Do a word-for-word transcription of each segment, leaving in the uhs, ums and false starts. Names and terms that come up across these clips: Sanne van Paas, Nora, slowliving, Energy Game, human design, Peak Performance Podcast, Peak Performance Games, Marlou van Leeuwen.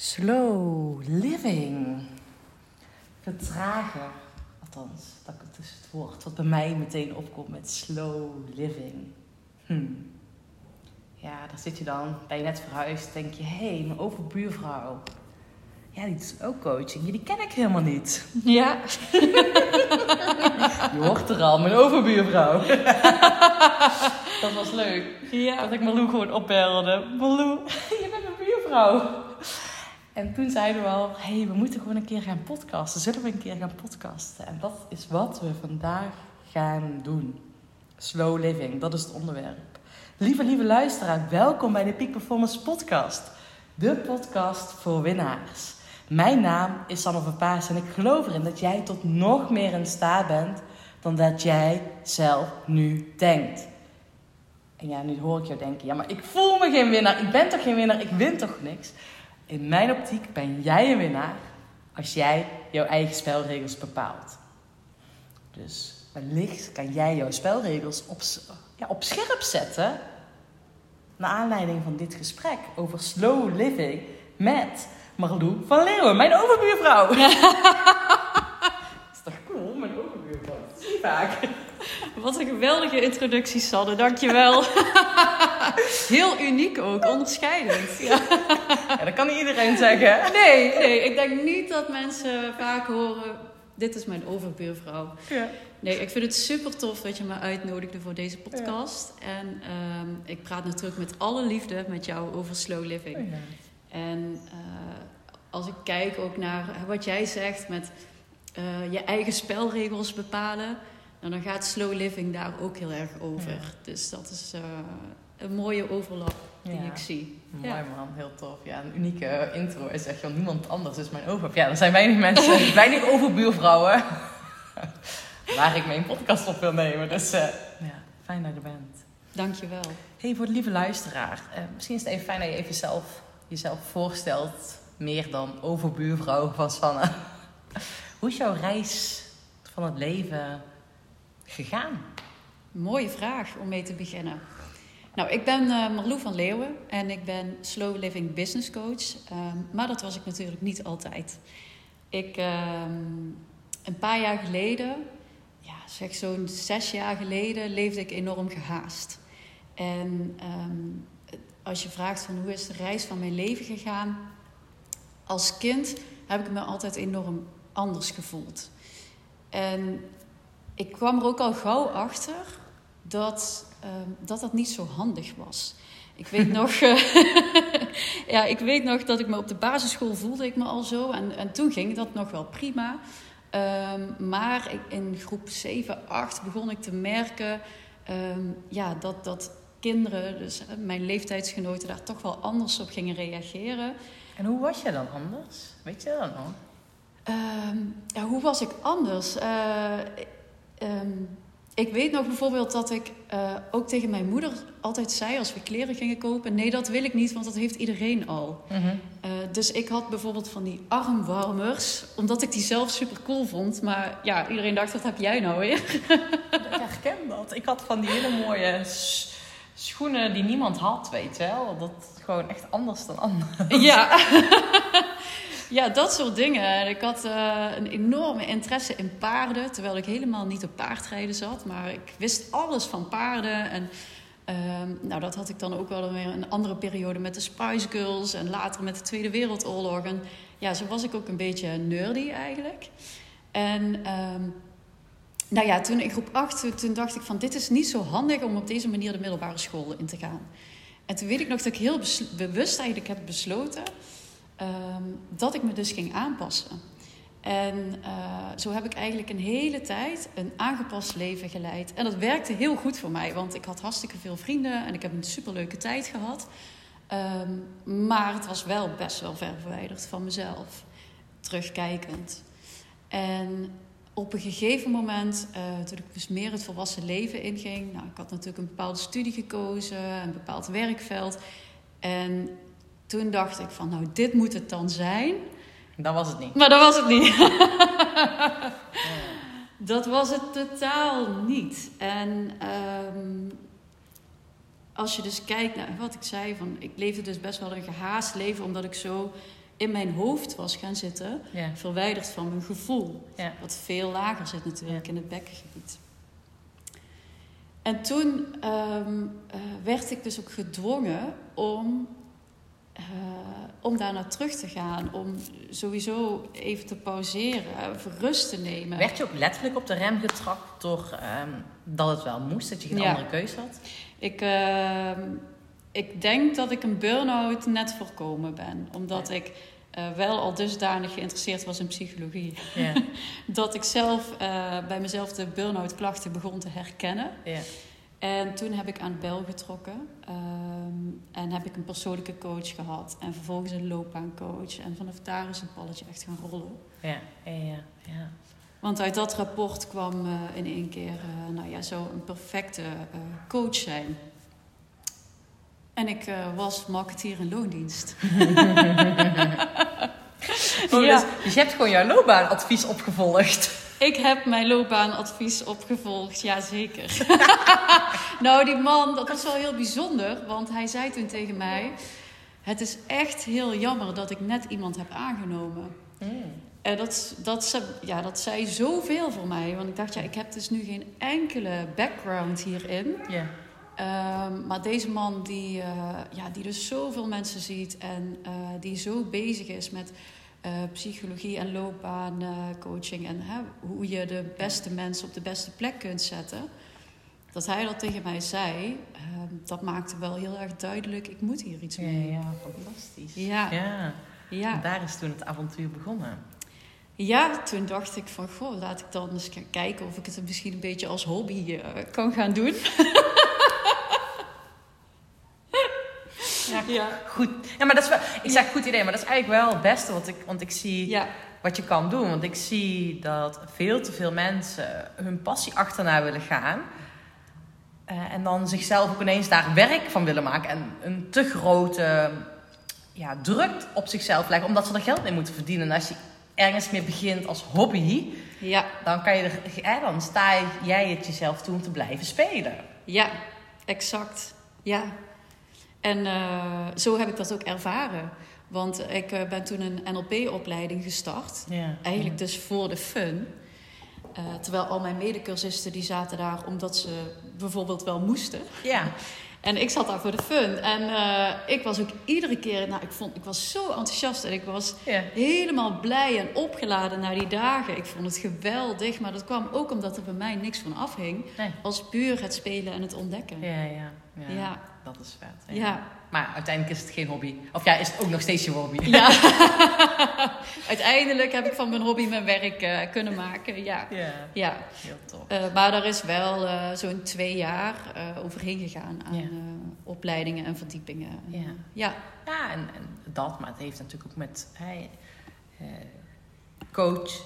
Slow living. Vertragen. Althans, dat is het woord wat bij mij meteen opkomt met slow living. Hm. Ja, daar zit je dan. Ben je net verhuisd, denk je, hé, hey, mijn overbuurvrouw. Ja, die is ook coaching. Ja, die ken ik helemaal niet. Ja. Je hoort er al, mijn overbuurvrouw. Dat was leuk. Ja, dat ik Marlou gewoon opbelde. Marlou, je bent mijn buurvrouw. En toen zeiden we al, hé, hey, we moeten gewoon een keer gaan podcasten. Zullen we een keer gaan podcasten? En dat is wat we vandaag gaan doen. Slow living, dat is het onderwerp. Lieve, lieve luisteraar, welkom bij de Peak Performance Podcast. De podcast voor winnaars. Mijn naam is Sanne van Paas en ik geloof erin dat jij tot nog meer in staat bent dan dat jij zelf nu denkt. En ja, nu hoor ik jou denken, ja, maar ik voel me geen winnaar. Ik ben toch geen winnaar, ik win toch niks? In mijn optiek ben jij een winnaar als jij jouw eigen spelregels bepaalt. Dus wellicht kan jij jouw spelregels op, ja, op scherp zetten. Naar aanleiding van dit gesprek over slow living met Marlou van Leeuwen, mijn overbuurvrouw. Ja. Dat is toch cool, mijn overbuurvrouw. Vaak. Wat een geweldige introductie, Sanne. Dankjewel. Heel uniek ook, onderscheidend. Ja. Ja, dat kan niet iedereen zeggen. Nee, nee, ik denk niet dat mensen vaak horen, dit is mijn overbuurvrouw. Ja. Nee, ik vind het super tof dat je me uitnodigde voor deze podcast. Ja. En um, ik praat natuurlijk met alle liefde met jou over slow living. Oh ja. En uh, als ik kijk ook naar wat jij zegt met uh, je eigen spelregels bepalen. Nou, dan gaat slow living daar ook heel erg over. Ja. Dus dat is uh, een mooie overlap die ja. ik zie. Mooi ja. man, heel tof. Ja, een unieke intro is echt van niemand anders is mijn over. Ja, er zijn weinig mensen, weinig overbuurvrouwen. Waar ik mijn podcast op wil nemen. Dus uh, ja, fijn dat je bent. Dankjewel. Hey, voor de lieve luisteraar. Uh, misschien is het even fijn dat je even zelf jezelf voorstelt. Meer dan overbuurvrouw van Sanne. Hoe is jouw reis van het leven gegaan? Mooie vraag om mee te beginnen. Nou, ik ben uh, Marlou van Leeuwen. En ik ben slow living business coach. Um, maar dat was ik natuurlijk niet altijd. Ik... Um, Een paar jaar geleden, ja, zeg zo'n zes jaar geleden, leefde ik enorm gehaast. En um, als je vraagt van hoe is de reis van mijn leven gegaan? Als kind heb ik me altijd enorm anders gevoeld. En ik kwam er ook al gauw achter dat um, dat, dat niet zo handig was. Ik weet nog, ja, ik weet nog dat ik me op de basisschool voelde ik me al zo. En, en toen ging dat nog wel prima. Um, maar ik, in groep zeven, acht begon ik te merken um, ja, dat, dat kinderen, dus uh, mijn leeftijdsgenoten, daar toch wel anders op gingen reageren. En hoe was je dan anders? Weet je dat nog? Um, ja, hoe was ik anders? Uh, um, ik weet nog bijvoorbeeld dat ik uh, ook tegen mijn moeder altijd zei als we kleren gingen kopen, nee, dat wil ik niet, want dat heeft iedereen al. Mm-hmm. Uh, dus ik had bijvoorbeeld van die armwarmers, omdat ik die zelf super cool vond. Maar ja, iedereen dacht, wat heb jij nou weer? Ik herken dat. Ik had van die hele mooie s- schoenen die niemand had, weet je wel. Dat gewoon echt anders dan anders. Ja, ja, dat soort dingen. Ik had uh, een enorme interesse in paarden, terwijl ik helemaal niet op paardrijden zat. Maar ik wist alles van paarden en... Um, nou, dat had ik dan ook wel weer een andere periode met de Spice Girls en later met de Tweede Wereldoorlog. En ja, zo was ik ook een beetje nerdy eigenlijk. En um, nou ja, toen in groep acht, toen dacht ik van dit is niet zo handig om op deze manier de middelbare school in te gaan. En toen weet ik nog dat ik heel bes- bewust eigenlijk heb besloten um, dat ik me dus ging aanpassen. En uh, zo heb ik eigenlijk een hele tijd een aangepast leven geleid. En dat werkte heel goed voor mij, want ik had hartstikke veel vrienden en ik heb een superleuke tijd gehad. Um, maar het was wel best wel ver verwijderd van mezelf, terugkijkend. En op een gegeven moment, uh, toen ik dus meer het volwassen leven inging... Nou, ik had natuurlijk een bepaalde studie gekozen, een bepaald werkveld. En toen dacht ik van, nou, dit moet het dan zijn... Dat was het niet. Maar dat was het niet. Dat was het totaal niet. En um, als je dus kijkt naar wat ik zei... Van, ik leefde dus best wel een gehaast leven... omdat ik zo in mijn hoofd was gaan zitten, ja. verwijderd van mijn gevoel. Ja. Wat veel lager zit natuurlijk ja. in het bekkengebied. En toen um, uh, werd ik dus ook gedwongen om, uh, om daar naar terug te gaan. Om sowieso even te pauzeren, even rust te nemen. Werd je ook letterlijk op de rem getrapt door um, dat het wel moest? Dat je geen ja. andere keuze had? Ik... Uh, Ik denk dat ik een burn-out net voorkomen ben. Omdat ja. ik uh, wel al dusdanig geïnteresseerd was in psychologie. Ja. dat ik zelf uh, bij mezelf de burn-out klachten begon te herkennen. Ja. En toen heb ik aan de bel getrokken. Um, en heb ik een persoonlijke coach gehad. En vervolgens een loopbaancoach. En vanaf daar is het balletje echt gaan rollen. Ja, ja, ja. ja. Want uit dat rapport kwam uh, in één keer uh, nou ja, zo een perfecte uh, coach zijn. En ik uh, was marketeer in loondienst. oh, ja. Dus je hebt gewoon jouw loopbaanadvies opgevolgd. Ik heb mijn loopbaanadvies opgevolgd, ja zeker. nou, die man, dat was wel heel bijzonder. Want hij zei toen tegen mij... Het is echt heel jammer dat ik net iemand heb aangenomen. Mm. En dat, dat, ja, dat zei zoveel voor mij. Want ik dacht, ja, ik heb dus nu geen enkele background hierin... Yeah. Um, maar deze man die, uh, ja, die dus zoveel mensen ziet en uh, die zo bezig is met uh, psychologie en loopbaancoaching... Uh, en hè, hoe je de beste mensen op de beste plek kunt zetten... dat hij dat tegen mij zei, um, dat maakte wel heel erg duidelijk... ik moet hier iets mee. Ja, ja fantastisch. Ja. Ja. Ja. En daar is toen het avontuur begonnen. Ja, toen dacht ik van, goh, laat ik dan eens kijken... of ik het misschien een beetje als hobby uh, kan gaan doen... Ja, ja. Goed. Ja, maar dat is wel, ik zeg goed idee, maar dat is eigenlijk wel het beste. Want ik, want ik zie ja. wat je kan doen. Want ik zie dat veel te veel mensen hun passie achterna willen gaan. Uh, en dan zichzelf ook ineens daar werk van willen maken. En een te grote ja, druk op zichzelf leggen. Omdat ze er geld mee moeten verdienen. En als je ergens mee begint als hobby, ja. dan, kan je er, ja, dan sta jij het jezelf toe om te blijven spelen. Ja, exact. Ja. En uh, zo heb ik dat ook ervaren. Want ik uh, ben toen een N L P-opleiding gestart. Yeah. Eigenlijk dus voor de fun. Uh, terwijl al mijn medecursisten die zaten daar omdat ze bijvoorbeeld wel moesten. Yeah. En ik zat daar voor de fun. En uh, ik was ook iedere keer... Nou, ik, vond, ik was zo enthousiast en ik was yeah. helemaal blij en opgeladen na die dagen. Ik vond het geweldig. Maar dat kwam ook omdat er bij mij niks van afhing. Nee. Als puur het spelen en het ontdekken. Ja, ja, ja. ja. Dat is vet. Ja. Ja. Maar uiteindelijk is het geen hobby. Of ja, is het ook nog steeds je hobby. Ja. uiteindelijk heb ik van mijn hobby mijn werk uh, kunnen maken. Ja, ja. ja. Heel tof. Uh, maar daar is wel uh, zo'n twee jaar uh, overheen gegaan aan ja. uh, opleidingen en verdiepingen. Ja, ja. ja en, en dat, maar het heeft natuurlijk ook met hey, uh, coach,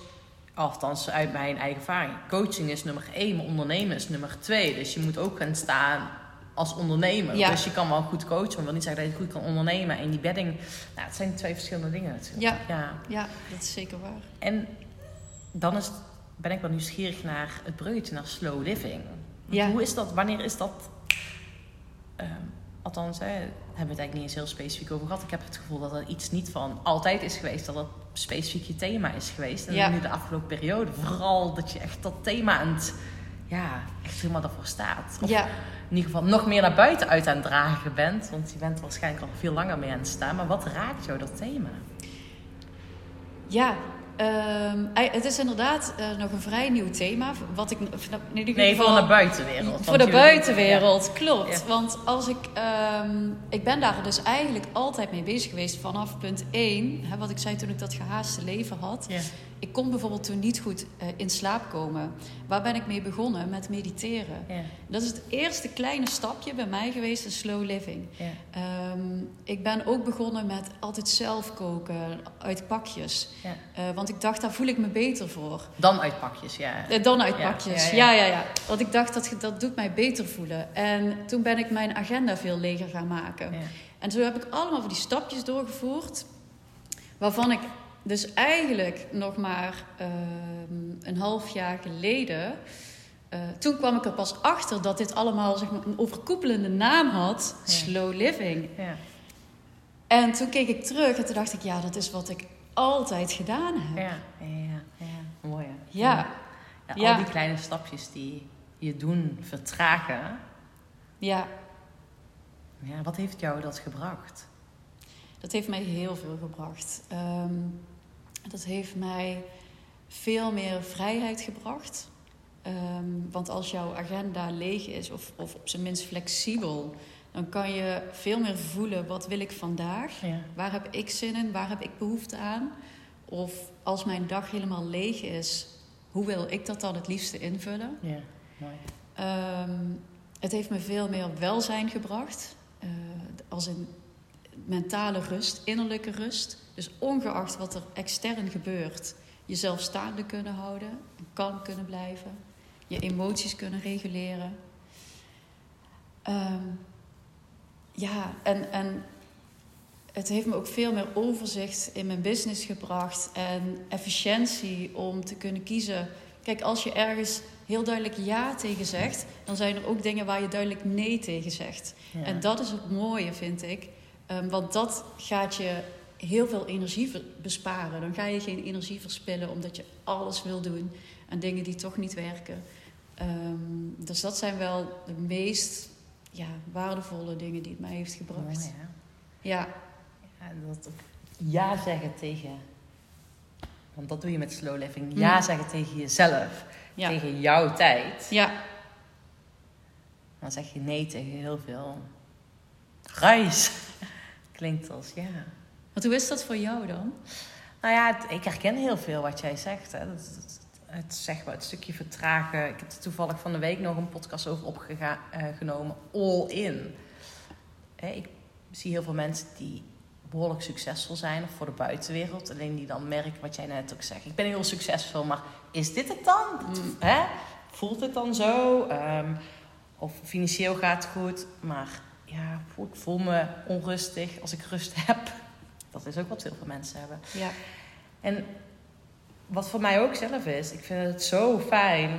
althans uit mijn eigen ervaring. Coaching is nummer één, maar ondernemen is nummer twee. Dus je moet ook gaan staan... als ondernemer. Ja. Dus je kan wel goed coachen, maar ik wil niet zeggen dat je goed kan ondernemen. En die bedding, nou, het zijn twee verschillende dingen natuurlijk. Ja, ja. ja dat is zeker waar. En dan is, ben ik wel nieuwsgierig naar het bruggetje, naar slow living. Ja. Hoe is dat, wanneer is dat... Uh, althans, hè, hebben we het eigenlijk niet eens heel specifiek over gehad. Ik heb het gevoel dat er iets niet van altijd is geweest, dat dat specifiek je thema is geweest. En ja. nu de afgelopen periode, vooral dat je echt dat thema aan het... ja, echt helemaal daarvoor staat. Of ja. in ieder geval nog meer naar buiten uit aan het dragen bent. Want je bent waarschijnlijk al veel langer mee aan het staan. Maar wat raakt jou dat thema? Ja, um, het is inderdaad uh, nog een vrij nieuw thema. Wat ik, nee, ik nee, voor van, de buitenwereld. Voor de buitenwereld, ja. klopt. Ja. Want als ik... Um, ik ben daar dus eigenlijk altijd mee bezig geweest. Vanaf punt één, hè, wat ik zei toen ik dat gehaaste leven had... Ja. Ik kon bijvoorbeeld toen niet goed uh, in slaap komen. Waar ben ik mee begonnen? Met mediteren. Yeah. Dat is het eerste kleine stapje bij mij geweest in slow living. Yeah. Um, ik ben ook begonnen met altijd zelf koken uit pakjes. Yeah. Uh, want ik dacht, daar voel ik me beter voor. Dan uit pakjes, ja. Uh, dan uit ja. pakjes, ja ja, ja. ja, ja. Want ik dacht, dat, dat doet mij beter voelen. En toen ben ik mijn agenda veel leger gaan maken. Yeah. En zo heb ik allemaal van die stapjes doorgevoerd. Waarvan ik... Dus eigenlijk nog maar uh, een half jaar geleden... Uh, toen kwam ik er pas achter dat dit allemaal zeg maar, een overkoepelende naam had. Ja. Slow living. Ja. En toen keek ik terug en toen dacht ik, ja, dat is wat ik altijd gedaan heb. Ja, ja, ja, ja. Mooi hè? Ja. Ja, al ja. die kleine stapjes die je doen vertragen. Ja. Ja, wat heeft jou dat gebracht? Dat heeft mij heel veel gebracht. Um, dat heeft mij veel meer vrijheid gebracht. Um, want als jouw agenda leeg is, of, of op zijn minst flexibel, dan kan je veel meer voelen, wat wil ik vandaag? Ja. Waar heb ik zin in? Waar heb ik behoefte aan? Of als mijn dag helemaal leeg is, hoe wil ik dat dan het liefste invullen? Ja, mooi. Um, het heeft me veel meer welzijn gebracht. Uh, als in mentale rust, innerlijke rust. Dus ongeacht wat er extern gebeurt, jezelf staande kunnen houden, kalm kunnen blijven, je emoties kunnen reguleren. Um, ja, en, en het heeft me ook veel meer overzicht in mijn business gebracht en efficiëntie om te kunnen kiezen. Kijk, als je ergens heel duidelijk ja tegen zegt, dan zijn er ook dingen waar je duidelijk nee tegen zegt. Ja. En dat is het mooie, vind ik. Um, want dat gaat je heel veel energie besparen. Dan ga je geen energie verspillen omdat je alles wil doen aan dingen die toch niet werken. Um, dus dat zijn wel de meest ja, waardevolle dingen die het mij heeft gebracht. Mooi, hè? Ja. Ja, dat ja zeggen tegen... Want dat doe je met slow living. Ja mm. zeggen tegen jezelf. Ja. Tegen jouw tijd. Ja. Dan zeg je nee tegen heel veel ruis. Klinkt als ja. Want hoe is dat voor jou dan? Nou ja, het, ik herken heel veel wat jij zegt. Hè. Dat, dat, het, zeg maar, het stukje vertragen. Ik heb er toevallig van de week nog een podcast over opgenomen. Uh, all in. Hè, ik zie heel veel mensen die behoorlijk succesvol zijn voor de buitenwereld. Alleen die dan merken wat jij net ook zegt. Ik ben heel succesvol, maar is dit het dan? Mm. Hè? Voelt het dan zo? Um, of financieel gaat het goed, maar ja, ik voel me onrustig als ik rust heb. Dat is ook wat heel veel mensen hebben. Ja. En wat voor mij ook zelf is, ik vind het zo fijn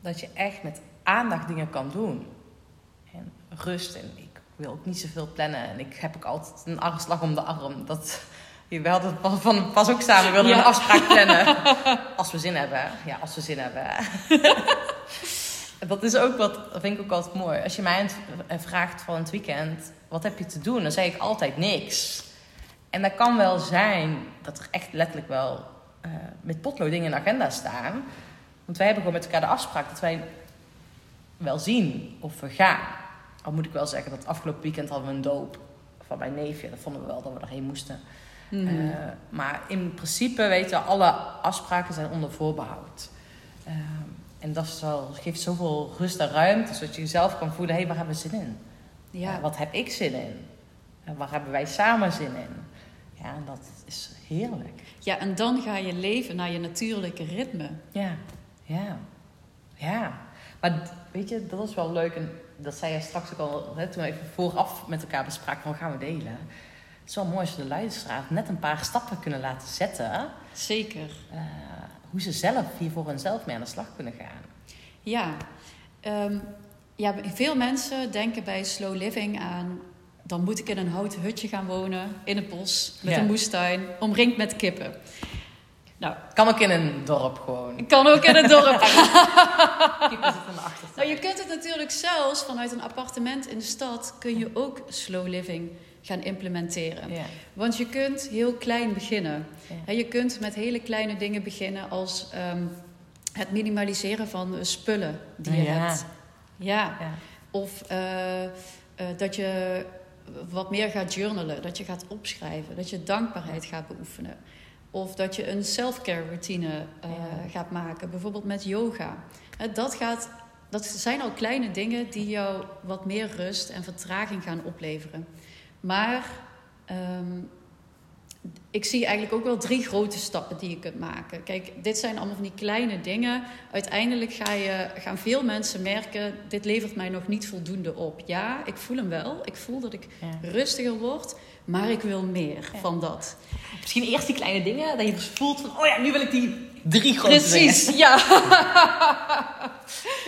dat je echt met aandacht dingen kan doen. En rust. En ik wil ook niet zoveel plannen. En ik heb ook altijd een armslag om de arm. Dat, we hadden het van pas ook samen. We wilden ja. een afspraak plannen. Als we zin hebben. Ja, als we zin hebben. Dat is ook wat, dat vind ik ook altijd mooi. Als je mij vraagt van het weekend, wat heb je te doen? Dan zeg ik altijd niks. En dat kan wel zijn dat er echt letterlijk wel uh, met potlood dingen in de agenda staan. Want wij hebben gewoon met elkaar de afspraak dat wij wel zien of we gaan. Al moet ik wel zeggen dat afgelopen weekend hadden we een doop van mijn neefje. Dat vonden we wel dat we erheen moesten. Mm-hmm. Uh, maar in principe weten we, alle afspraken zijn onder voorbehoud. Uh, en dat is wel, geeft zoveel rust en ruimte, zodat je jezelf kan voelen, hé, hey, waar hebben we zin in? Ja. Uh, wat heb ik zin in? Uh, waar hebben wij samen zin in? Ja, en dat is heerlijk. Ja, en dan ga je leven naar je natuurlijke ritme. Ja, ja, ja. Maar weet je, dat is wel leuk. En dat zei jij straks ook al, hè, toen we even vooraf met elkaar bespraken, van gaan we delen. Het is wel mooi als je de luisteraar net een paar stappen kunnen laten zetten. Zeker. Uh, hoe ze zelf hier voor hunzelf mee aan de slag kunnen gaan. Ja. Um, ja, veel mensen denken bij slow living aan, dan moet ik in een houten hutje gaan wonen, in het bos, met ja. een moestuin, omringd met kippen. Nou, kan ook in een dorp gewoon. Kan ook in een dorp. Nou, je kunt het natuurlijk zelfs vanuit een appartement in de stad, kun je ook slow living gaan implementeren. Ja. Want je kunt heel klein beginnen. Ja. Je kunt met hele kleine dingen beginnen als um, het minimaliseren van spullen die je ja. hebt. Ja. ja. Of uh, uh, dat je wat meer gaat journalen, dat je gaat opschrijven, dat je dankbaarheid gaat beoefenen. Of dat je een self-care routine uh, ja. gaat maken, bijvoorbeeld met yoga. Uh, dat, gaat, dat zijn al kleine dingen die jou wat meer rust en vertraging gaan opleveren. Maar um, ik zie eigenlijk ook wel drie grote stappen die je kunt maken. Kijk, dit zijn allemaal van die kleine dingen. Uiteindelijk ga je, gaan veel mensen merken, dit levert mij nog niet voldoende op. Ja, ik voel hem wel. Ik voel dat ik ja. rustiger word, maar ik wil meer ja. van dat. Misschien eerst die kleine dingen, dat je dus voelt van, oh ja, nu wil ik die drie grote Precies, dingen. Precies, ja.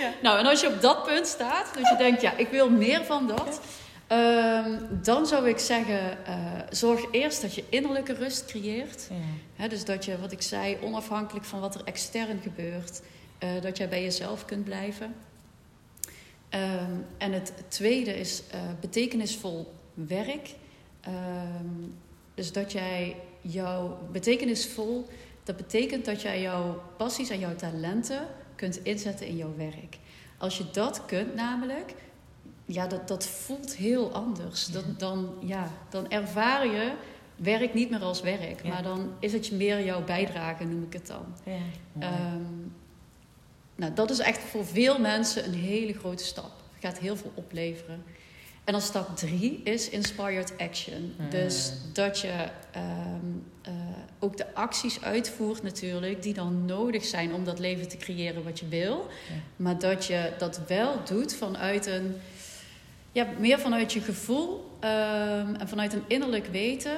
ja. Nou, en als je op dat punt staat, dat je denkt, ja, ik wil meer van dat. Um, dan zou ik zeggen, uh, zorg eerst dat je innerlijke rust creëert. Ja. He, dus dat je, wat ik zei, onafhankelijk van wat er extern gebeurt, uh, dat jij bij jezelf kunt blijven. Um, en het tweede is uh, betekenisvol werk. Um, dus dat jij jouw betekenisvol, dat betekent dat jij jouw passies en jouw talenten kunt inzetten in jouw werk. Als je dat kunt namelijk, ja, dat, dat voelt heel anders. Ja. Dan, dan, ja, dan ervaar je werk niet meer als werk. Ja. Maar dan is het meer jouw bijdrage, noem ik het dan. Ja. Um, nou, dat is echt voor veel mensen een hele grote stap. Het gaat heel veel opleveren. En dan stap drie is inspired action. Ja. Dus dat je um, uh, ook de acties uitvoert natuurlijk, die dan nodig zijn om dat leven te creëren wat je wil. Ja. Maar dat je dat wel doet vanuit een... Ja, meer vanuit je gevoel um, en vanuit een innerlijk weten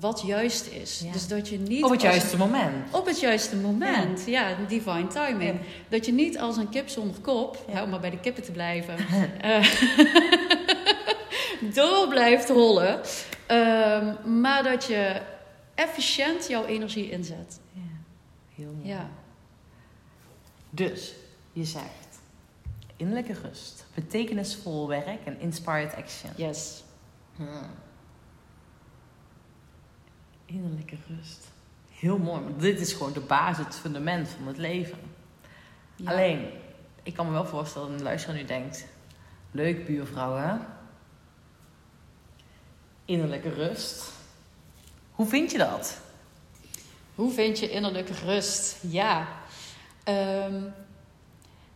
wat juist is. Ja. Dus dat je niet op het juiste een, moment. Op het juiste moment, ja, ja, divine timing. Ja. Dat je niet als een kip zonder kop, ja. hè, om maar bij de kippen te blijven, uh, door blijft rollen. Um, maar dat je efficiënt jouw energie inzet. Ja, heel mooi. Ja. Dus, je zegt innerlijke rust, betekenisvol werk en inspired action. Yes. Hmm. Innerlijke rust. Heel mooi, want dit is gewoon de basis, het fundament van het leven. Ja. Alleen, ik kan me wel voorstellen dat een luisteraar nu denkt, leuk buurvrouw hè? Innerlijke rust. Hoe vind je dat? Hoe vind je innerlijke rust? Ja. Um...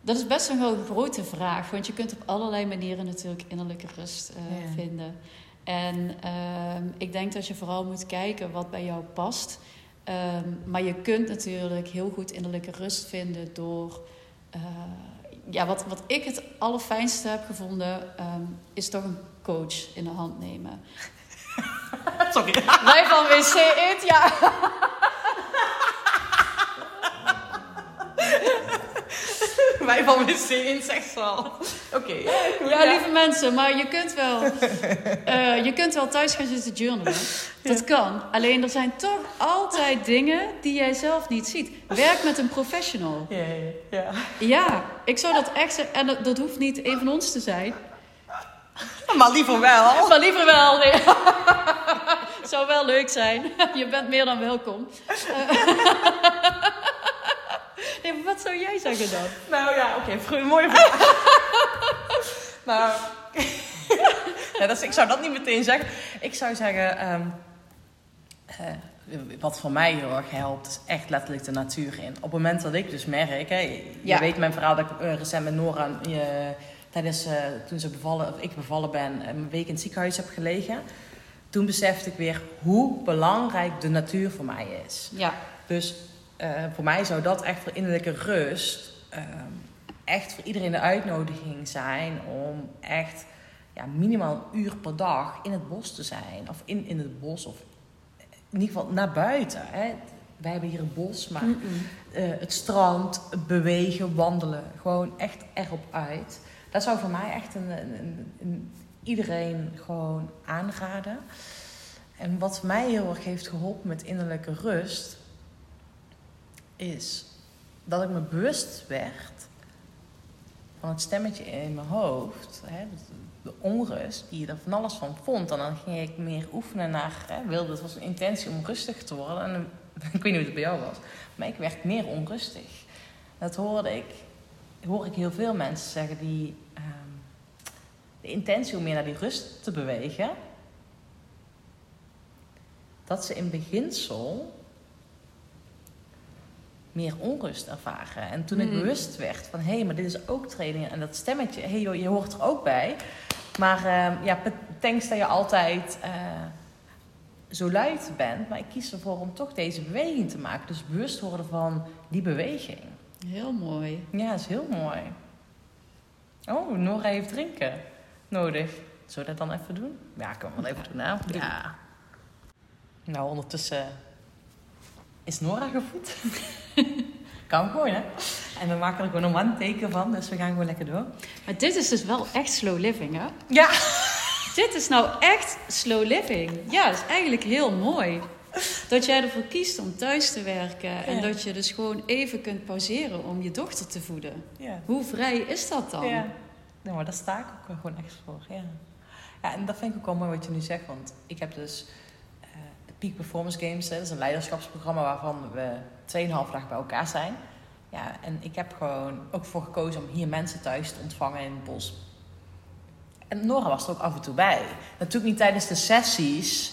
Dat is best een grote vraag. Want je kunt op allerlei manieren natuurlijk innerlijke rust uh, ja. vinden. En um, ik denk dat je vooral moet kijken wat bij jou past. Um, maar je kunt natuurlijk heel goed innerlijke rust vinden door... Uh, ja, wat, wat ik het allerfijnste heb gevonden... Um, is toch een coach in de hand nemen. Sorry. Wij van W C It, ja... Wij van W C in sekszaal. Oké. Okay. Ja, ja, lieve mensen, maar je kunt wel, uh, je kunt wel thuis gaan zitten journalen. Dat kan. Alleen er zijn toch altijd dingen die jij zelf niet ziet. Werk met een professional. Ja, ja, ja. Ja, ik zou dat echt zeggen. En dat, dat hoeft niet een van ons te zijn. Maar liever wel. Maar liever wel. Nee. Zou wel leuk zijn. Je bent meer dan welkom. Uh, Nee, wat zou jij zeggen dan? Nou ja, oké, okay, mooie vraag. Nou, ja, dat is, ik zou dat niet meteen zeggen. Ik zou zeggen, um, uh, wat voor mij heel erg helpt, is echt letterlijk de natuur in. Op het moment dat ik dus merk, hè, je ja. weet mijn verhaal dat ik uh, recent met Nora, uh, tijdens, uh, toen ze bevallen, of ik bevallen ben, een week in het ziekenhuis heb gelegen. Toen besefte ik weer hoe belangrijk de natuur voor mij is. Ja. Dus... Uh, voor mij zou dat echt voor innerlijke rust... Uh, echt voor iedereen de uitnodiging zijn... om echt ja, minimaal een uur per dag in het bos te zijn. Of in, in het bos, of in ieder geval naar buiten. Hè. Wij hebben hier een bos, maar uh, het strand, bewegen, wandelen. Gewoon echt erop uit. Dat zou voor mij echt een, een, een, een iedereen gewoon aanraden. En wat mij heel erg heeft geholpen met innerlijke rust... is dat ik me bewust werd van het stemmetje in mijn hoofd. Hè, de onrust die je er van alles van vond. En dan ging ik meer oefenen naar... Hè, wilde, het was een intentie om rustig te worden. En, ik weet niet hoe het bij jou was. Maar ik werd meer onrustig. Dat hoorde ik, hoor ik heel veel mensen zeggen. Die, um, de intentie om meer naar die rust te bewegen. Dat ze in beginsel... meer onrust ervaren. En toen ik mm. bewust werd van... hé, hey, maar dit is ook training. En dat stemmetje, hé hey, joh, je hoort er ook bij. Maar uh, ja, thanks dat je altijd uh, zo luid bent. Maar ik kies ervoor om toch deze beweging te maken. Dus bewust worden van die beweging. Heel mooi. Ja, is heel mooi. Oh, Nora heeft drinken nodig. Zullen we dat dan even doen? Ja, ik kan wel even doen. Nou, ja. Nou, ondertussen... is Nora gevoed? Kan gewoon, hè? En we maken er gewoon een man teken van, dus we gaan gewoon lekker door. Maar dit is dus wel echt slow living, hè? Ja! Dit is nou echt slow living. Ja, dat is eigenlijk heel mooi. Dat jij ervoor kiest om thuis te werken. En ja. dat je dus gewoon even kunt pauzeren om je dochter te voeden. Ja. Hoe vrij is dat dan? Ja. Nee, maar daar sta ik ook wel gewoon echt voor. Ja. Ja, en dat vind ik ook wel mooi wat je nu zegt. Want ik heb dus uh, de Peak Performance Games. Hè, dat is een leiderschapsprogramma waarvan we tweeënhalf dag bij elkaar zijn. Ja, en ik heb gewoon ook voor gekozen om hier mensen thuis te ontvangen in het bos. En Nora was er ook af en toe bij. Natuurlijk niet tijdens de sessies.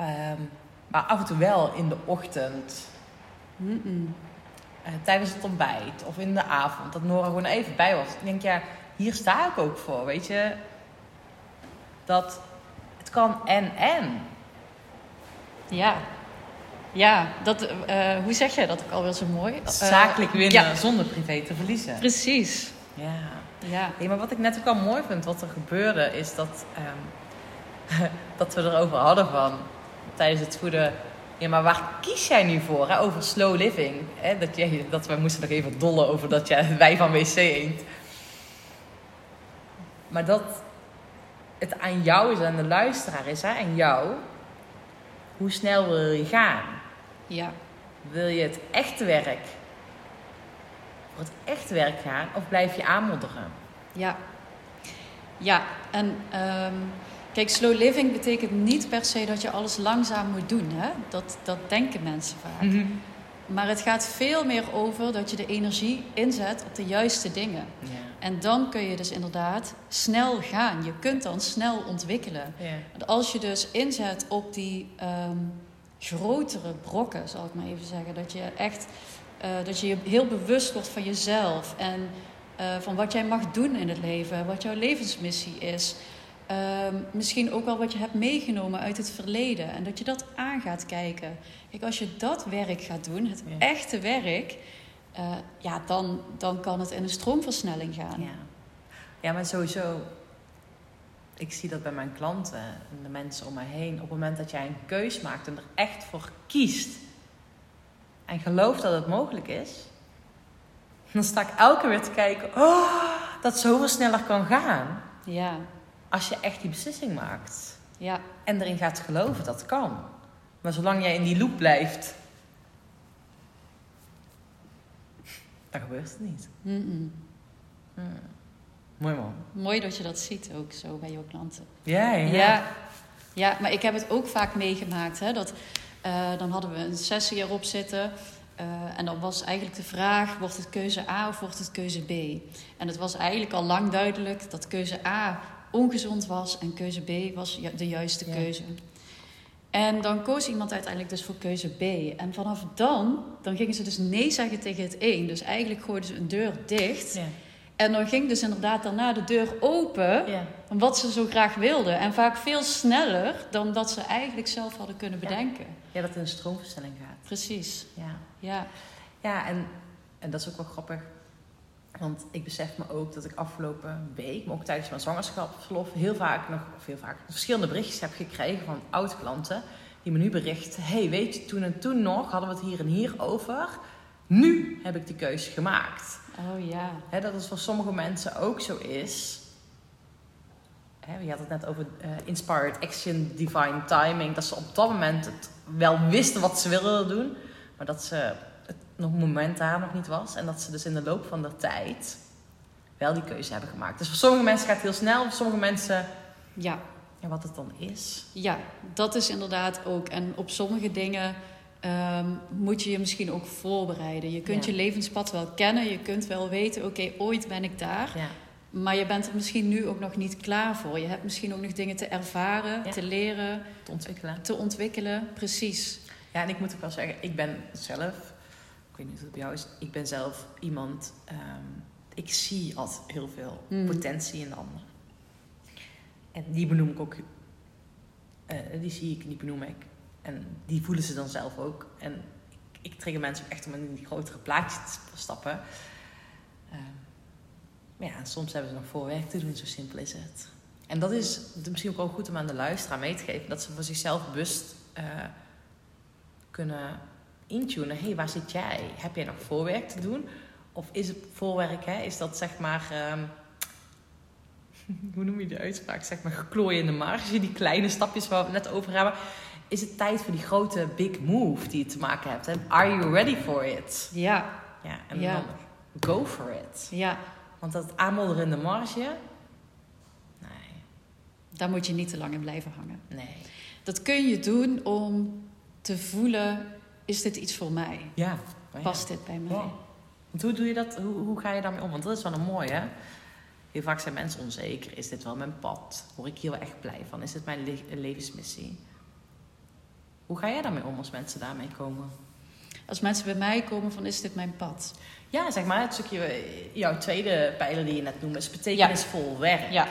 Um, maar af en toe wel in de ochtend. Mm-mm. Uh, tijdens het ontbijt of in de avond. Dat Nora gewoon even bij was. Ik denk, ja, hier sta ik ook voor. Weet je. Dat het kan en en. Ja. Ja, dat, uh, hoe zeg jij dat ook alweer zo mooi? Zakelijk winnen uh, ja. zonder privé te verliezen. Precies. Ja. Ja. Hey, maar wat ik net ook al mooi vind, wat er gebeurde, is dat, um, dat we erover hadden van tijdens het voeden. Ja, maar waar kies jij nu voor? Hè? Over slow living. Hè? Dat, ja, dat we moesten nog even dollen over dat jij wij van W C eend. Maar dat het aan jou is, aan de luisteraar is, hè? Aan jou. Hoe snel wil je gaan? Ja. Wil je het echte werk? Voor het echte werk gaan? Of blijf je aanmodderen? Ja. Ja. En um, kijk, slow living betekent niet per se dat je alles langzaam moet doen. Hè? Dat, dat denken mensen vaak. Mm-hmm. Maar het gaat veel meer over dat je de energie inzet op de juiste dingen. Ja. En dan kun je dus inderdaad snel gaan. Je kunt dan snel ontwikkelen. Ja. En als je dus inzet op die um, grotere brokken, zal ik maar even zeggen. Dat je echt uh, dat je heel bewust wordt van jezelf. En uh, van wat jij mag doen in het leven. Wat jouw levensmissie is. Um, misschien ook wel wat je hebt meegenomen uit het verleden. En dat je dat aan gaat kijken. Kijk, als je dat werk gaat doen, het ja. echte werk. Uh, ja, dan, dan kan het in een stroomversnelling gaan. Ja. ja, maar sowieso. Ik zie dat bij mijn klanten en de mensen om mij heen. Op het moment dat jij een keus maakt en er echt voor kiest. En gelooft dat het mogelijk is. Dan sta ik elke keer weer te kijken. Oh, dat zoveel sneller kan gaan. Ja. Als je echt die beslissing maakt. Ja. En erin gaat geloven, dat kan. Maar zolang jij in die loop blijft. Dat gebeurt het niet. Mm. Mooi man. Mooi dat je dat ziet ook zo bij jouw klanten. Ja, ja. Ja, ja, maar ik heb het ook vaak meegemaakt. Hè, dat, uh, dan hadden we een sessie erop zitten. Uh, en dan was eigenlijk de vraag, wordt het keuze A of wordt het keuze B? En het was eigenlijk al lang duidelijk dat keuze A ongezond was. En keuze B was ju- de juiste keuze. Ja. En dan koos iemand uiteindelijk dus voor keuze B. En vanaf dan, dan gingen ze dus nee zeggen tegen het een. Dus eigenlijk gooiden ze een deur dicht. Ja. En dan ging dus inderdaad daarna de deur open. Ja. Van wat ze zo graag wilden. En vaak veel sneller dan dat ze eigenlijk zelf hadden kunnen bedenken. Ja, ja dat het in een stroomversnelling gaat. Precies. Ja, ja. ja en, en dat is ook wel grappig. Want ik besef me ook dat ik afgelopen week, maar ook tijdens mijn zwangerschapsverlof, heel vaak nog, of heel vaak, verschillende berichtjes heb gekregen van oud-klanten. Die me nu berichten, hey, weet je, toen en toen nog hadden we het hier en hier over. Nu heb ik de keuze gemaakt. Oh ja. He, dat is voor sommige mensen ook zo is. He, je had het net over uh, Inspired Action, Divine Timing. Dat ze op dat moment het wel wisten wat ze wilden doen. Maar dat ze... nog een moment daar nog niet was. En dat ze dus in de loop van de tijd wel die keuze hebben gemaakt. Dus voor sommige mensen gaat het heel snel. Voor sommige mensen... Ja. En wat het dan is. Ja, dat is inderdaad ook. En op sommige dingen um, moet je je misschien ook voorbereiden. Je kunt ja. je levenspad wel kennen. Je kunt wel weten, oké, okay, ooit ben ik daar. Ja. Maar je bent er misschien nu ook nog niet klaar voor. Je hebt misschien ook nog dingen te ervaren, ja. te leren. Te ontwikkelen. Te ontwikkelen, precies. Ja, en ik moet ook wel zeggen, ik ben zelf... Ik weet niet of het bij jou is. Ik ben zelf iemand... Um, ik zie altijd heel veel mm. potentie in de ander. En die benoem ik ook. Uh, die zie ik, die benoem ik. En die voelen ze dan zelf ook. En ik, ik trigger mensen ook echt om in die grotere plaatjes te stappen. Uh, maar ja, soms hebben ze nog voorwerk te doen. Zo simpel is het. En dat is misschien ook wel goed om aan de luisteraar mee te geven. Dat ze voor zichzelf bewust uh, kunnen... intunen, hé, hey, waar zit jij? Heb jij nog voorwerk te doen? Of is het voorwerk, hè, is dat zeg maar um, hoe noem je de uitspraak, zeg maar, geklooi in de marge, die kleine stapjes waar we net over hebben, is het tijd voor die grote big move die je te maken hebt. En are you ready for it? Ja. Ja, en ja. dan go for it. Ja. Want dat aanmodderen in de marge, nee. Daar moet je niet te lang in blijven hangen. Nee. Dat kun je doen om te voelen, is dit iets voor mij? Ja. Oh ja. Past dit bij mij? Wow. Want hoe doe je dat? Hoe, hoe ga je daarmee om? Want dat is wel een mooie, hè? Heel vaak zijn mensen onzeker. Is dit wel mijn pad? Word ik hier wel echt blij van? Is dit mijn le- levensmissie? Hoe ga jij daarmee om als mensen daarmee komen? Als mensen bij mij komen van, is dit mijn pad? Ja, zeg maar, het stukje, jouw tweede pijler die je net noemde, is betekenisvol ja. werk. Ja.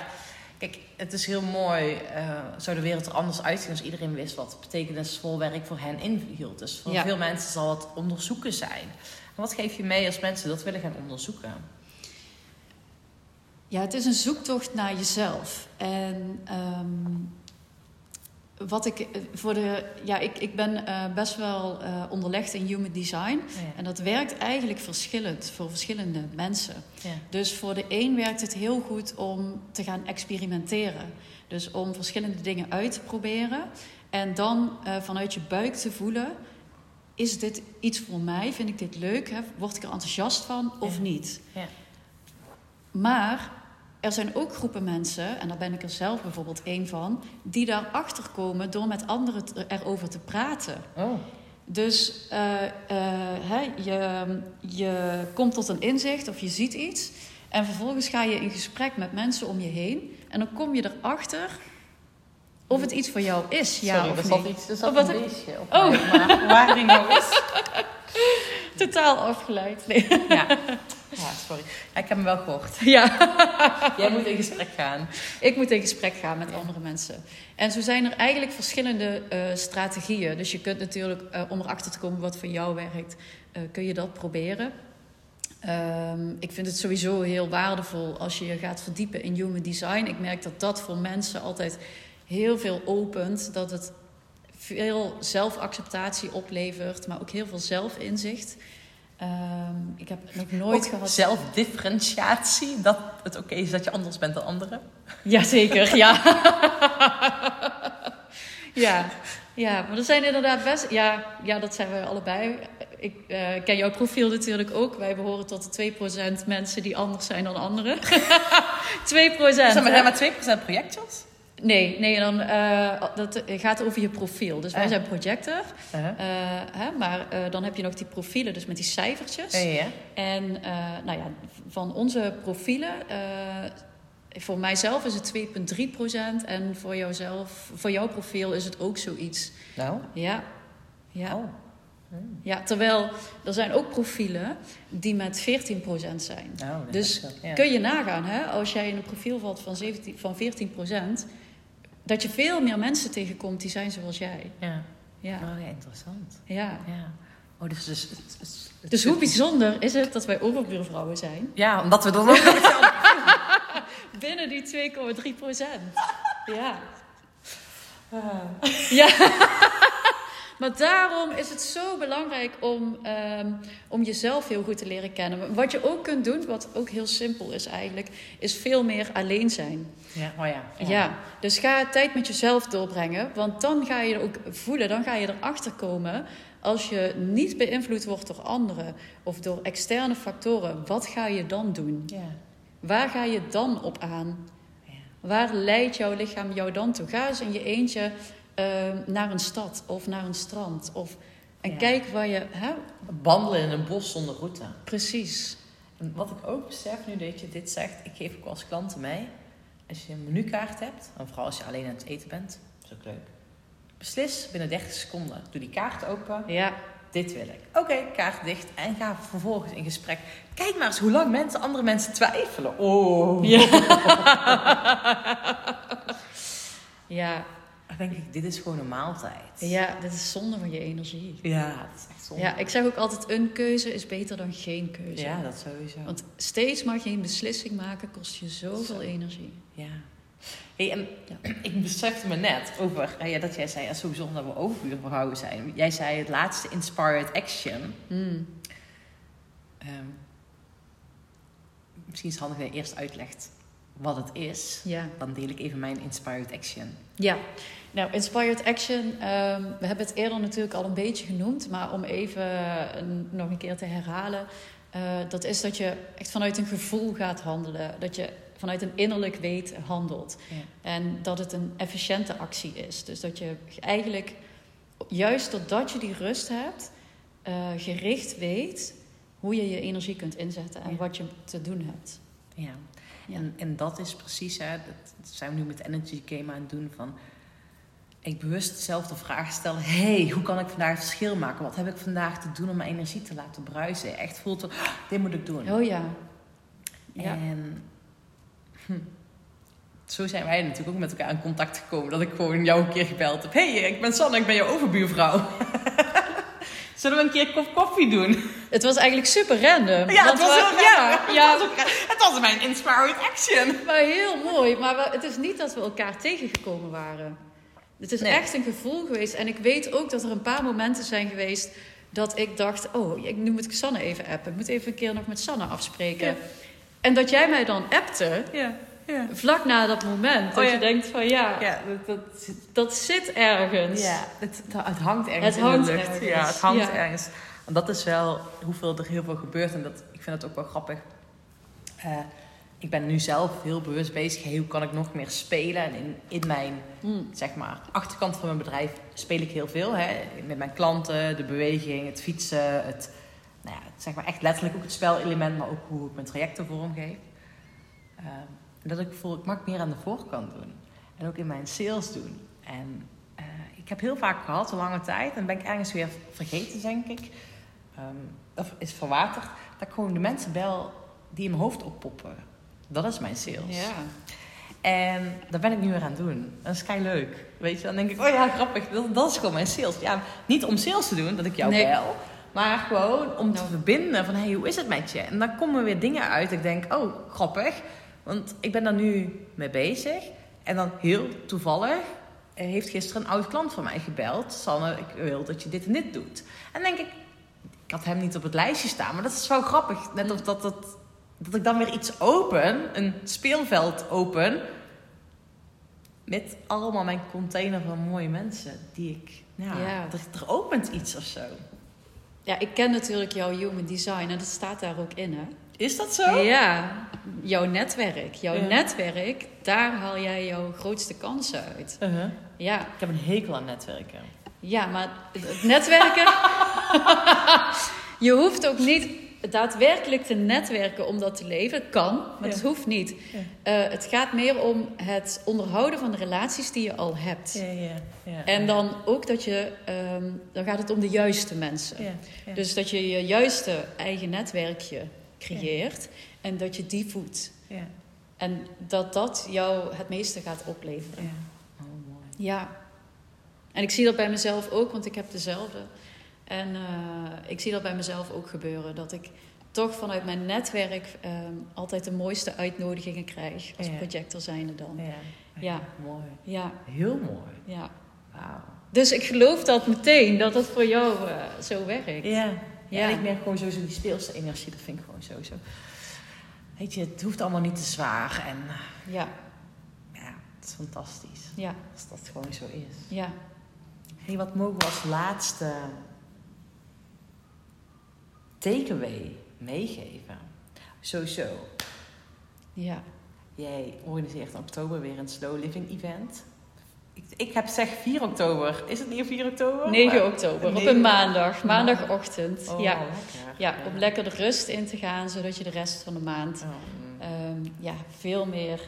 Kijk, het is heel mooi, uh, zou de wereld er anders uitzien als iedereen wist wat betekenisvol werk voor hen inhield. Dus voor ja. veel mensen zal het onderzoeken zijn. En wat geef je mee als mensen dat willen gaan onderzoeken? Ja, het is een zoektocht naar jezelf. En um, wat ik voor de. Ja, ik, ik ben uh, best wel uh, onderlegd in human design. Ja. En dat werkt eigenlijk verschillend voor verschillende mensen. Ja. Dus voor de een werkt het heel goed om te gaan experimenteren. Dus om verschillende dingen uit te proberen. En dan uh, vanuit je buik te voelen. Is dit iets voor mij? Vind ik dit leuk? Hè? Word ik er enthousiast van of ja. niet? Ja. Maar er zijn ook groepen mensen, en daar ben ik er zelf bijvoorbeeld één van, die daarachter komen door met anderen erover te praten. Oh. Dus uh, uh, hey, je, je komt tot een inzicht of je ziet iets. En vervolgens ga je in gesprek met mensen om je heen. En dan kom je erachter of het iets voor jou is. Ja, sorry, of dat niet. Iets, dat zat of een beestje. Op oh. Maar waar die nou is. Totaal afgeleid. Nee. Ja. Ja, sorry. Ik heb hem wel gehoord. Ja. Jij moet in gesprek gaan. Ik moet in gesprek gaan met ja. andere mensen. En zo zijn er eigenlijk verschillende uh, strategieën. Dus je kunt natuurlijk, uh, om erachter te komen wat voor jou werkt, uh, kun je dat proberen. Um, ik vind het sowieso heel waardevol als je je gaat verdiepen in human design. Ik merk dat dat voor mensen altijd heel veel opent. Dat het veel zelfacceptatie oplevert, maar ook heel veel zelfinzicht. Um, ik heb nog nooit ook gehad. Zelfdifferentiatie, dat het oké is dat je anders bent dan anderen. Jazeker, ja. ja. Ja, maar er zijn inderdaad best. Ja, ja dat zijn we allebei. Ik uh, ken jouw profiel natuurlijk ook. Wij behoren tot de twee procent mensen die anders zijn dan anderen. twee procent. Zijn maar, maar twee procent projectjes? Nee, nee dan, uh, dat gaat over je profiel. Dus wij uh. zijn projector. Uh-huh. Uh, hè, maar uh, dan heb je nog die profielen, dus met die cijfertjes. Uh, yeah. En uh, nou ja, van onze profielen, uh, voor mijzelf is het twee komma drie procent. En voor, jouzelf, voor jouw profiel is het ook zoiets. Nou? Ja. Ja. Oh. Hmm. Ja, terwijl er zijn ook profielen die met veertien procent zijn. Oh, dus ja. kun je nagaan, hè, als jij in een profiel valt van, zeventien, van veertien procent... dat je veel meer mensen tegenkomt die zijn zoals jij. Ja, ja. Oh, ja interessant. Ja. ja. Oh, dus dus, dus, dus, dus hoe bijzonder is het dat wij overbuurvrouwen zijn? Ja, omdat we dan ook hetzelfde doen. Binnen die twee komma drie procent. ja. Uh. Ja. Maar daarom is het zo belangrijk om, um, om jezelf heel goed te leren kennen. Wat je ook kunt doen, wat ook heel simpel is eigenlijk, is veel meer alleen zijn. Ja, oh ja. Oh. Ja, dus ga tijd met jezelf doorbrengen. Want dan ga je er ook voelen, dan ga je erachter komen, als je niet beïnvloed wordt door anderen of door externe factoren, wat ga je dan doen? Ja. Waar ga je dan op aan? Ja. Waar leidt jouw lichaam jou dan toe? Ga eens in je eentje Uh, naar een stad of naar een strand. Of, en ja. kijk waar je. Hè? Wandelen in een bos zonder route. Precies. En wat ik ook besef nu dat je dit zegt, ik geef ook als klanten mee. Als je een menukaart hebt, en vooral als je alleen aan het eten bent, dat is ook leuk. Beslis binnen dertig seconden. Doe die kaart open. Ja. Dit wil ik. Oké, okay, kaart dicht. En ga vervolgens in gesprek. Kijk maar eens hoe lang mensen, andere mensen twijfelen. Oh. Ja. ja. Dan denk ik, dit is gewoon een maaltijd. Ja, dit is zonde van je energie. Ja, dat is echt zonde. Ja, ik zeg ook altijd, een keuze is beter dan geen keuze. Ja, dat sowieso. Want steeds maar geen beslissing maken kost je zoveel Zo. energie. Ja. Hey, en ja. ik besefte me net over ja, dat jij zei, en sowieso dat we overbuurvrouwen zijn. Jij zei het laatste, inspired action. Mm. Um, misschien is het handig dat je eerst uitlegt wat het is, ja. Dan deel ik even mijn Inspired Action. Ja, nou, Inspired Action, um, we hebben het eerder natuurlijk al een beetje genoemd, maar om even uh, nog een keer te herhalen, uh, dat is dat je echt vanuit een gevoel gaat handelen, dat je vanuit een innerlijk weten handelt. Ja. En dat het een efficiënte actie is. Dus dat je eigenlijk, juist doordat je die rust hebt, uh, gericht weet hoe je je energie kunt inzetten en ja. wat je te doen hebt. Ja. Ja. En, en dat is precies, hè, dat zijn we nu met Energy Game aan het doen, van ik bewust zelf de vraag stellen, hey, hoe kan ik vandaag verschil maken? Wat heb ik vandaag te doen om mijn energie te laten bruisen? Echt voelt van, oh, dit moet ik doen. Oh ja. Ja. En hm, zo zijn wij natuurlijk ook met elkaar in contact gekomen, dat ik gewoon jou een keer gebeld heb. Hé, hey, ik ben Sanne, ik ben jouw overbuurvrouw. Zullen we een keer kof koffie doen? Het was eigenlijk super random. Ja, het was we, heel ja, random. Ja, het, was ook, het was mijn Inspired Action. Maar heel mooi. Maar we, het is niet dat we elkaar tegengekomen waren. Het is nee. echt een gevoel geweest. En ik weet ook dat er een paar momenten zijn geweest dat ik dacht, oh, nu moet ik Sanne even appen. Ik moet even een keer nog met Sanne afspreken. Ja. En dat jij mij dan appte, ja. Ja. vlak na dat moment. Oh, dat ja. je denkt van, ja, ja dat, dat, dat zit ergens. Ja, het, het hangt ergens het in hangt de lucht. Ergens. Ja, het hangt ja. ergens. En dat is wel hoeveel er heel veel gebeurt. En dat, ik vind dat ook wel grappig. Uh, ik ben nu zelf heel bewust bezig. Hey, hoe kan ik nog meer spelen? En in, in mijn mm. zeg maar, achterkant van mijn bedrijf speel ik heel veel. Hè? Met mijn klanten, de beweging, het fietsen. Het, nou ja, zeg maar echt letterlijk ook het spelelement. Maar ook hoe ik mijn trajecten vormgeef. Uh, dat ik voel, ik mag meer aan de voorkant doen. En ook in mijn sales doen. En uh, ik heb heel vaak gehad, een lange tijd. En ben ik ergens weer vergeten, denk ik. Um, of is verwaterd, dat ik gewoon de mensen bel die in mijn hoofd oppoppen. Dat is mijn sales. Ja. En dat ben ik nu weer aan het doen. Dat is kei leuk. Weet je, dan denk ik, oh ja, grappig, dat, dat is gewoon mijn sales. Ja, niet om sales te doen, dat ik jou nee. bel, maar gewoon om te nou. verbinden van, hé, hey, hoe is het met je? En dan komen weer dingen uit. Ik denk, oh, grappig, want ik ben daar nu mee bezig. En dan heel toevallig heeft gisteren een oud klant van mij gebeld. Sanne, ik wil dat je dit en dit doet. En dan denk ik, ik had hem niet op het lijstje staan, maar dat is wel grappig. Net of dat, dat, dat ik dan weer iets open, een speelveld open, met allemaal mijn container van mooie mensen. Die ik, nou, ja, er, er opent iets of zo. Ja, ik ken natuurlijk jouw human design en dat staat daar ook in, hè? Is dat zo? Ja, jouw netwerk. Jouw uh. netwerk, daar haal jij jouw grootste kansen uit. Uh-huh. Ja. Ik heb een hekel aan netwerken. Ja, maar het netwerken... Je hoeft ook niet daadwerkelijk te netwerken om dat te leven. Het kan, maar het ja. hoeft niet. Ja. Uh, het gaat meer om het onderhouden van de relaties die je al hebt. Ja, ja, ja, en dan ja. ook dat je... Um, dan gaat het om de juiste mensen. Ja, ja. Dus dat je je juiste eigen netwerkje creëert. Ja. En dat je die voedt. Ja. En dat dat jou het meeste gaat opleveren. Ja. Oh, mooi. Ja. En ik zie dat bij mezelf ook, want ik heb dezelfde... En uh, ik zie dat bij mezelf ook gebeuren. Dat ik toch vanuit mijn netwerk uh, altijd de mooiste uitnodigingen krijg. Als ja. projector zijnde dan. Ja, ja. ja. mooi. Ja. Heel mooi. Ja. Wauw. Dus ik geloof dat meteen, dat dat voor jou uh, zo werkt. Ja. Ja. En ik merk gewoon sowieso die speelse energie. Dat vind ik gewoon sowieso. Weet je, het hoeft allemaal niet te zwaar. En uh, ja. ja, het is fantastisch. Ja. Als dat gewoon zo is. Ja. Hey, wat mogen we als laatste... takeaway meegeven. Sowieso. Ja. Jij organiseert in oktober weer een slow living event. Ik, ik heb zeg vier oktober. Is het niet vier oktober? negen oktober. negen... Op een maandag. Maandagochtend. Oh, ja. Lekker. Ja, om lekker de rust in te gaan. Zodat je de rest van de maand oh. um, ja, veel meer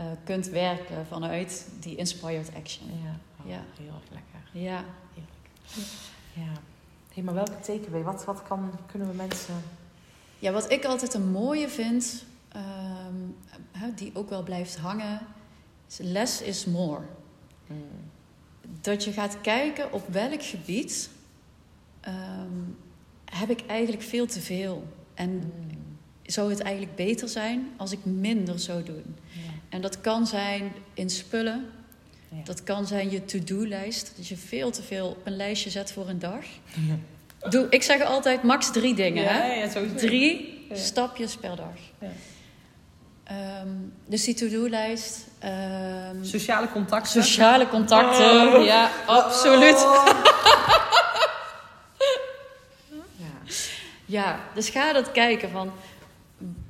uh, kunt werken vanuit die Inspired Action. Ja. Oh, ja. Heel erg lekker. Ja. Heerlijk. Ja. Hey, maar welke takeaway? Wat, wat kan, kunnen we mensen... Ja, wat ik altijd een mooie vind, um, die ook wel blijft hangen, is less is more. Mm. Dat je gaat kijken op welk gebied um, heb ik eigenlijk veel te veel. En mm. zou het eigenlijk beter zijn als ik minder zou doen. Yeah. En dat kan zijn in spullen. Ja. Dat kan zijn je to-do-lijst. Dat je veel te veel op een lijstje zet voor een dag. Ja. Doe, ik zeg altijd max drie dingen. Ja, hè? Ja, drie ja. stapjes per dag. Ja. Um, dus die to-do-lijst. Um, sociale contacten. Sociale contacten, oh. ja, absoluut. Oh. ja. ja, dus ga dat kijken van...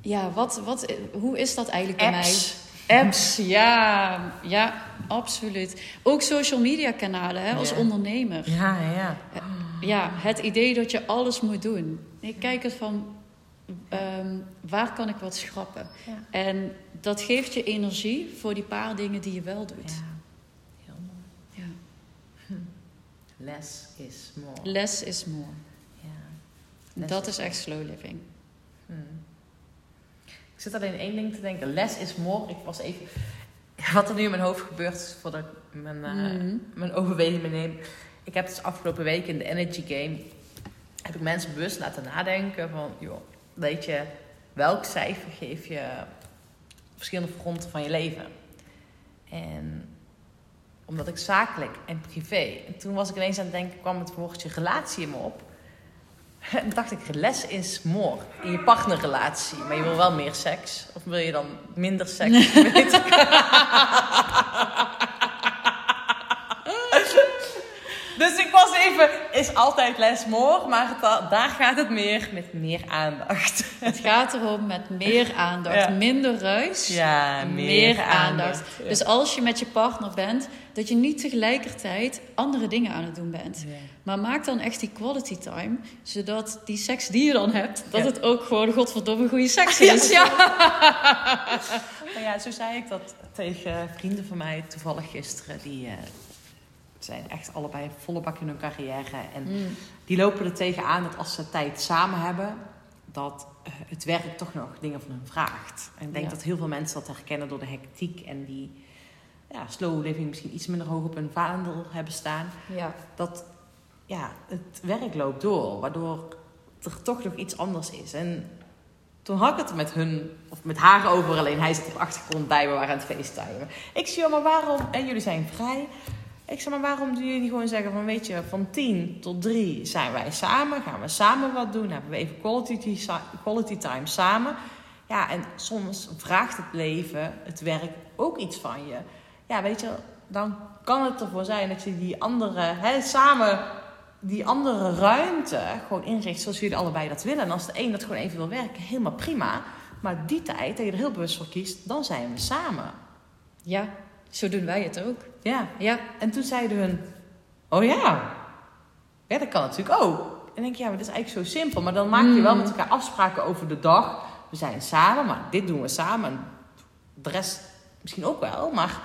Ja, wat, wat, hoe is dat eigenlijk bij Apps. mij? Apps, ja, ja, absoluut. Ook social media kanalen, hè, als ja. ondernemer. Ja, ja. Ja, het idee dat je alles moet doen. Ik kijk eens van... Um, waar kan ik wat schrappen? Ja. En dat geeft je energie voor die paar dingen die je wel doet. Ja, heel mooi. Ja. Less is more. Less is more. Ja. Less dat is, is echt slow living. Hmm. Ik zit alleen één ding te denken. Less is more. Ik was even... Wat er nu in mijn hoofd gebeurt voordat ik mijn, uh, mm-hmm. mijn overwegingen neem. Ik heb dus afgelopen week in de Energy Game... heb ik mensen bewust laten nadenken van... joh, weet je, welk cijfer geef je verschillende fronten van je leven? En omdat ik zakelijk en privé... En toen was ik ineens aan het denken, kwam het woordje relatie in me op. En dacht ik, less is more in je partnerrelatie. Maar je wil wel meer seks. Of wil je dan minder seks? Nee. Weet ik. Dus ik was even, is altijd less more, maar het, daar gaat het meer met meer aandacht. Het gaat erom met meer aandacht, ja. minder ruis, ja, meer, meer aandacht. aandacht. Ja. Dus als je met je partner bent, dat je niet tegelijkertijd andere dingen aan het doen bent. Ja. Maar maak dan echt die quality time, zodat die seks die je dan hebt, dat ja. het ook gewoon godverdomme goede seks is. Ja. Maar ja, zo zei ik dat tegen vrienden van mij toevallig gisteren, die... Uh, zijn echt allebei volle bak in hun carrière. En mm. die lopen er tegenaan dat als ze tijd samen hebben... dat het werk toch nog dingen van hun vraagt. En ik denk ja. dat heel veel mensen dat herkennen door de hectiek... en die ja, slow living misschien iets minder hoog op hun vaandel hebben staan. Ja. Dat ja, het werk loopt door, waardoor er toch nog iets anders is. En toen had ik het met hun, of met haar over alleen. Hij zit op de achtergrond bij, we waren aan het facetimen. Ik zie allemaal waarom, en jullie zijn vrij... Ik zeg maar, waarom doen jullie gewoon zeggen van, weet je, van tien tot drie zijn wij samen. Gaan we samen wat doen. Hebben we even quality, quality time samen. Ja, en soms vraagt het leven, het werk, ook iets van je. Ja, weet je, dan kan het ervoor zijn dat je die andere, hè, samen die andere ruimte gewoon inricht zoals jullie allebei dat willen. En als de een dat gewoon even wil werken, helemaal prima. Maar die tijd, dat je er heel bewust voor kiest, dan zijn we samen. Ja, zo doen wij het ook. Ja. ja, en toen zeiden hun... Oh ja, ja dat kan natuurlijk ook. En dan denk je, ja, maar dat is eigenlijk zo simpel. Maar dan maak je wel met elkaar afspraken over de dag. We zijn samen, maar dit doen we samen. En de rest misschien ook wel, maar...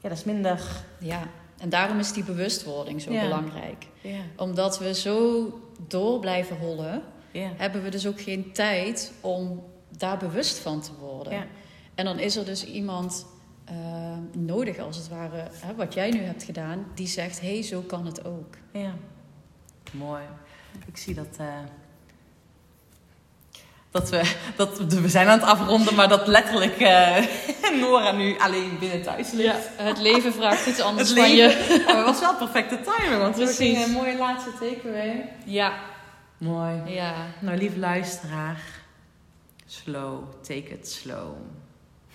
Ja, dat is minder... Ja, en daarom is die bewustwording zo ja. belangrijk. Ja. Omdat we zo door blijven rollen... Ja. hebben we dus ook geen tijd om daar bewust van te worden. Ja. En dan is er dus iemand... Uh, nodig als het ware, hè, wat jij nu hebt gedaan, die zegt, hé, hey, zo kan het ook. Ja, mooi. Ik zie dat... Uh, dat, we, dat we zijn aan het afronden, maar dat letterlijk uh, Nora nu alleen binnen thuis ligt. Ja, het leven vraagt iets anders het van leven. je. Maar het was wel perfecte timing, want Precies. we gingen een mooie laatste takeaway. Ja. Mooi. Ja. Nou, lieve luisteraar. Slow, take it slow.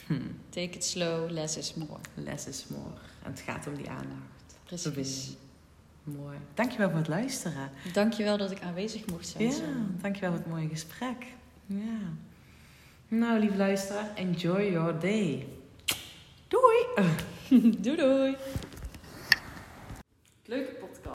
Hmm. Take it slow, less is more. Less is more. En het gaat om die aandacht. Precies. Mooi. Dankjewel voor het luisteren. Dankjewel dat ik aanwezig mocht zijn. Ja, zo. Dankjewel voor het mooie gesprek. Ja. Nou, lieve luisteraar, enjoy your day. Doei. doei, doei. Leuke podcast.